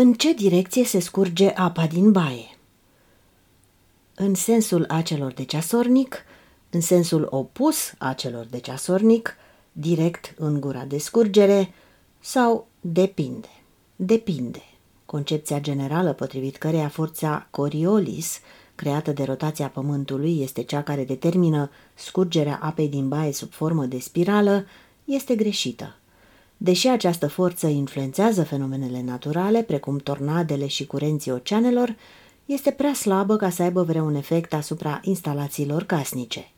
În ce direcție se scurge apa din baie? În sensul acelor de ceasornic, în sensul opus acelor de ceasornic, direct în gura de scurgere sau depinde. Depinde. Concepția generală potrivit căreia forța Coriolis, creată de rotația Pământului, este cea care determină scurgerea apei din baie sub formă de spirală, este greșită. Deși această forță influențează fenomenele naturale, precum tornadele și curenții oceanelor, este prea slabă ca să aibă vreun efect asupra instalațiilor casnice.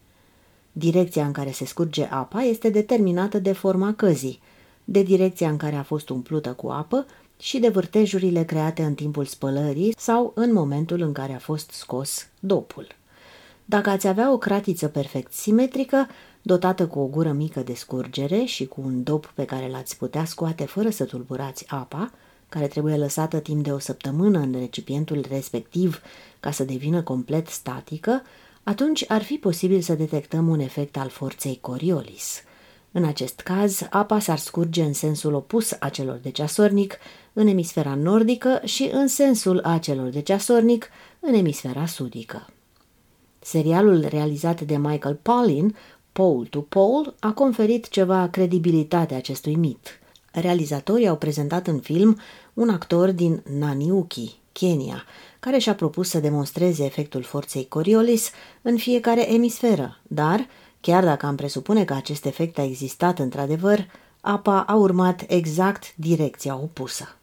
Direcția în care se scurge apa este determinată de forma căzii, de direcția în care a fost umplută cu apă și de vârtejurile create în timpul spălării sau în momentul în care a fost scos dopul. Dacă ați avea o cratiță perfect simetrică, dotată cu o gură mică de scurgere și cu un dop pe care l-ați putea scoate fără să tulburați apa, care trebuie lăsată timp de o săptămână în recipientul respectiv ca să devină complet statică, atunci ar fi posibil să detectăm un efect al forței Coriolis. În acest caz, apa s-ar scurge în sensul opus a celor de ceasornic, în emisfera nordică și în sensul a celor de ceasornic, în emisfera sudică. Serialul realizat de Michael Palin, Pole to Pole, a conferit ceva credibilitate acestui mit. Realizatorii au prezentat în film un actor din Naniuki, Kenya, care și-a propus să demonstreze efectul forței Coriolis în fiecare emisferă, dar, chiar dacă am presupune că acest efect a existat într-adevăr, apa a urmat exact direcția opusă.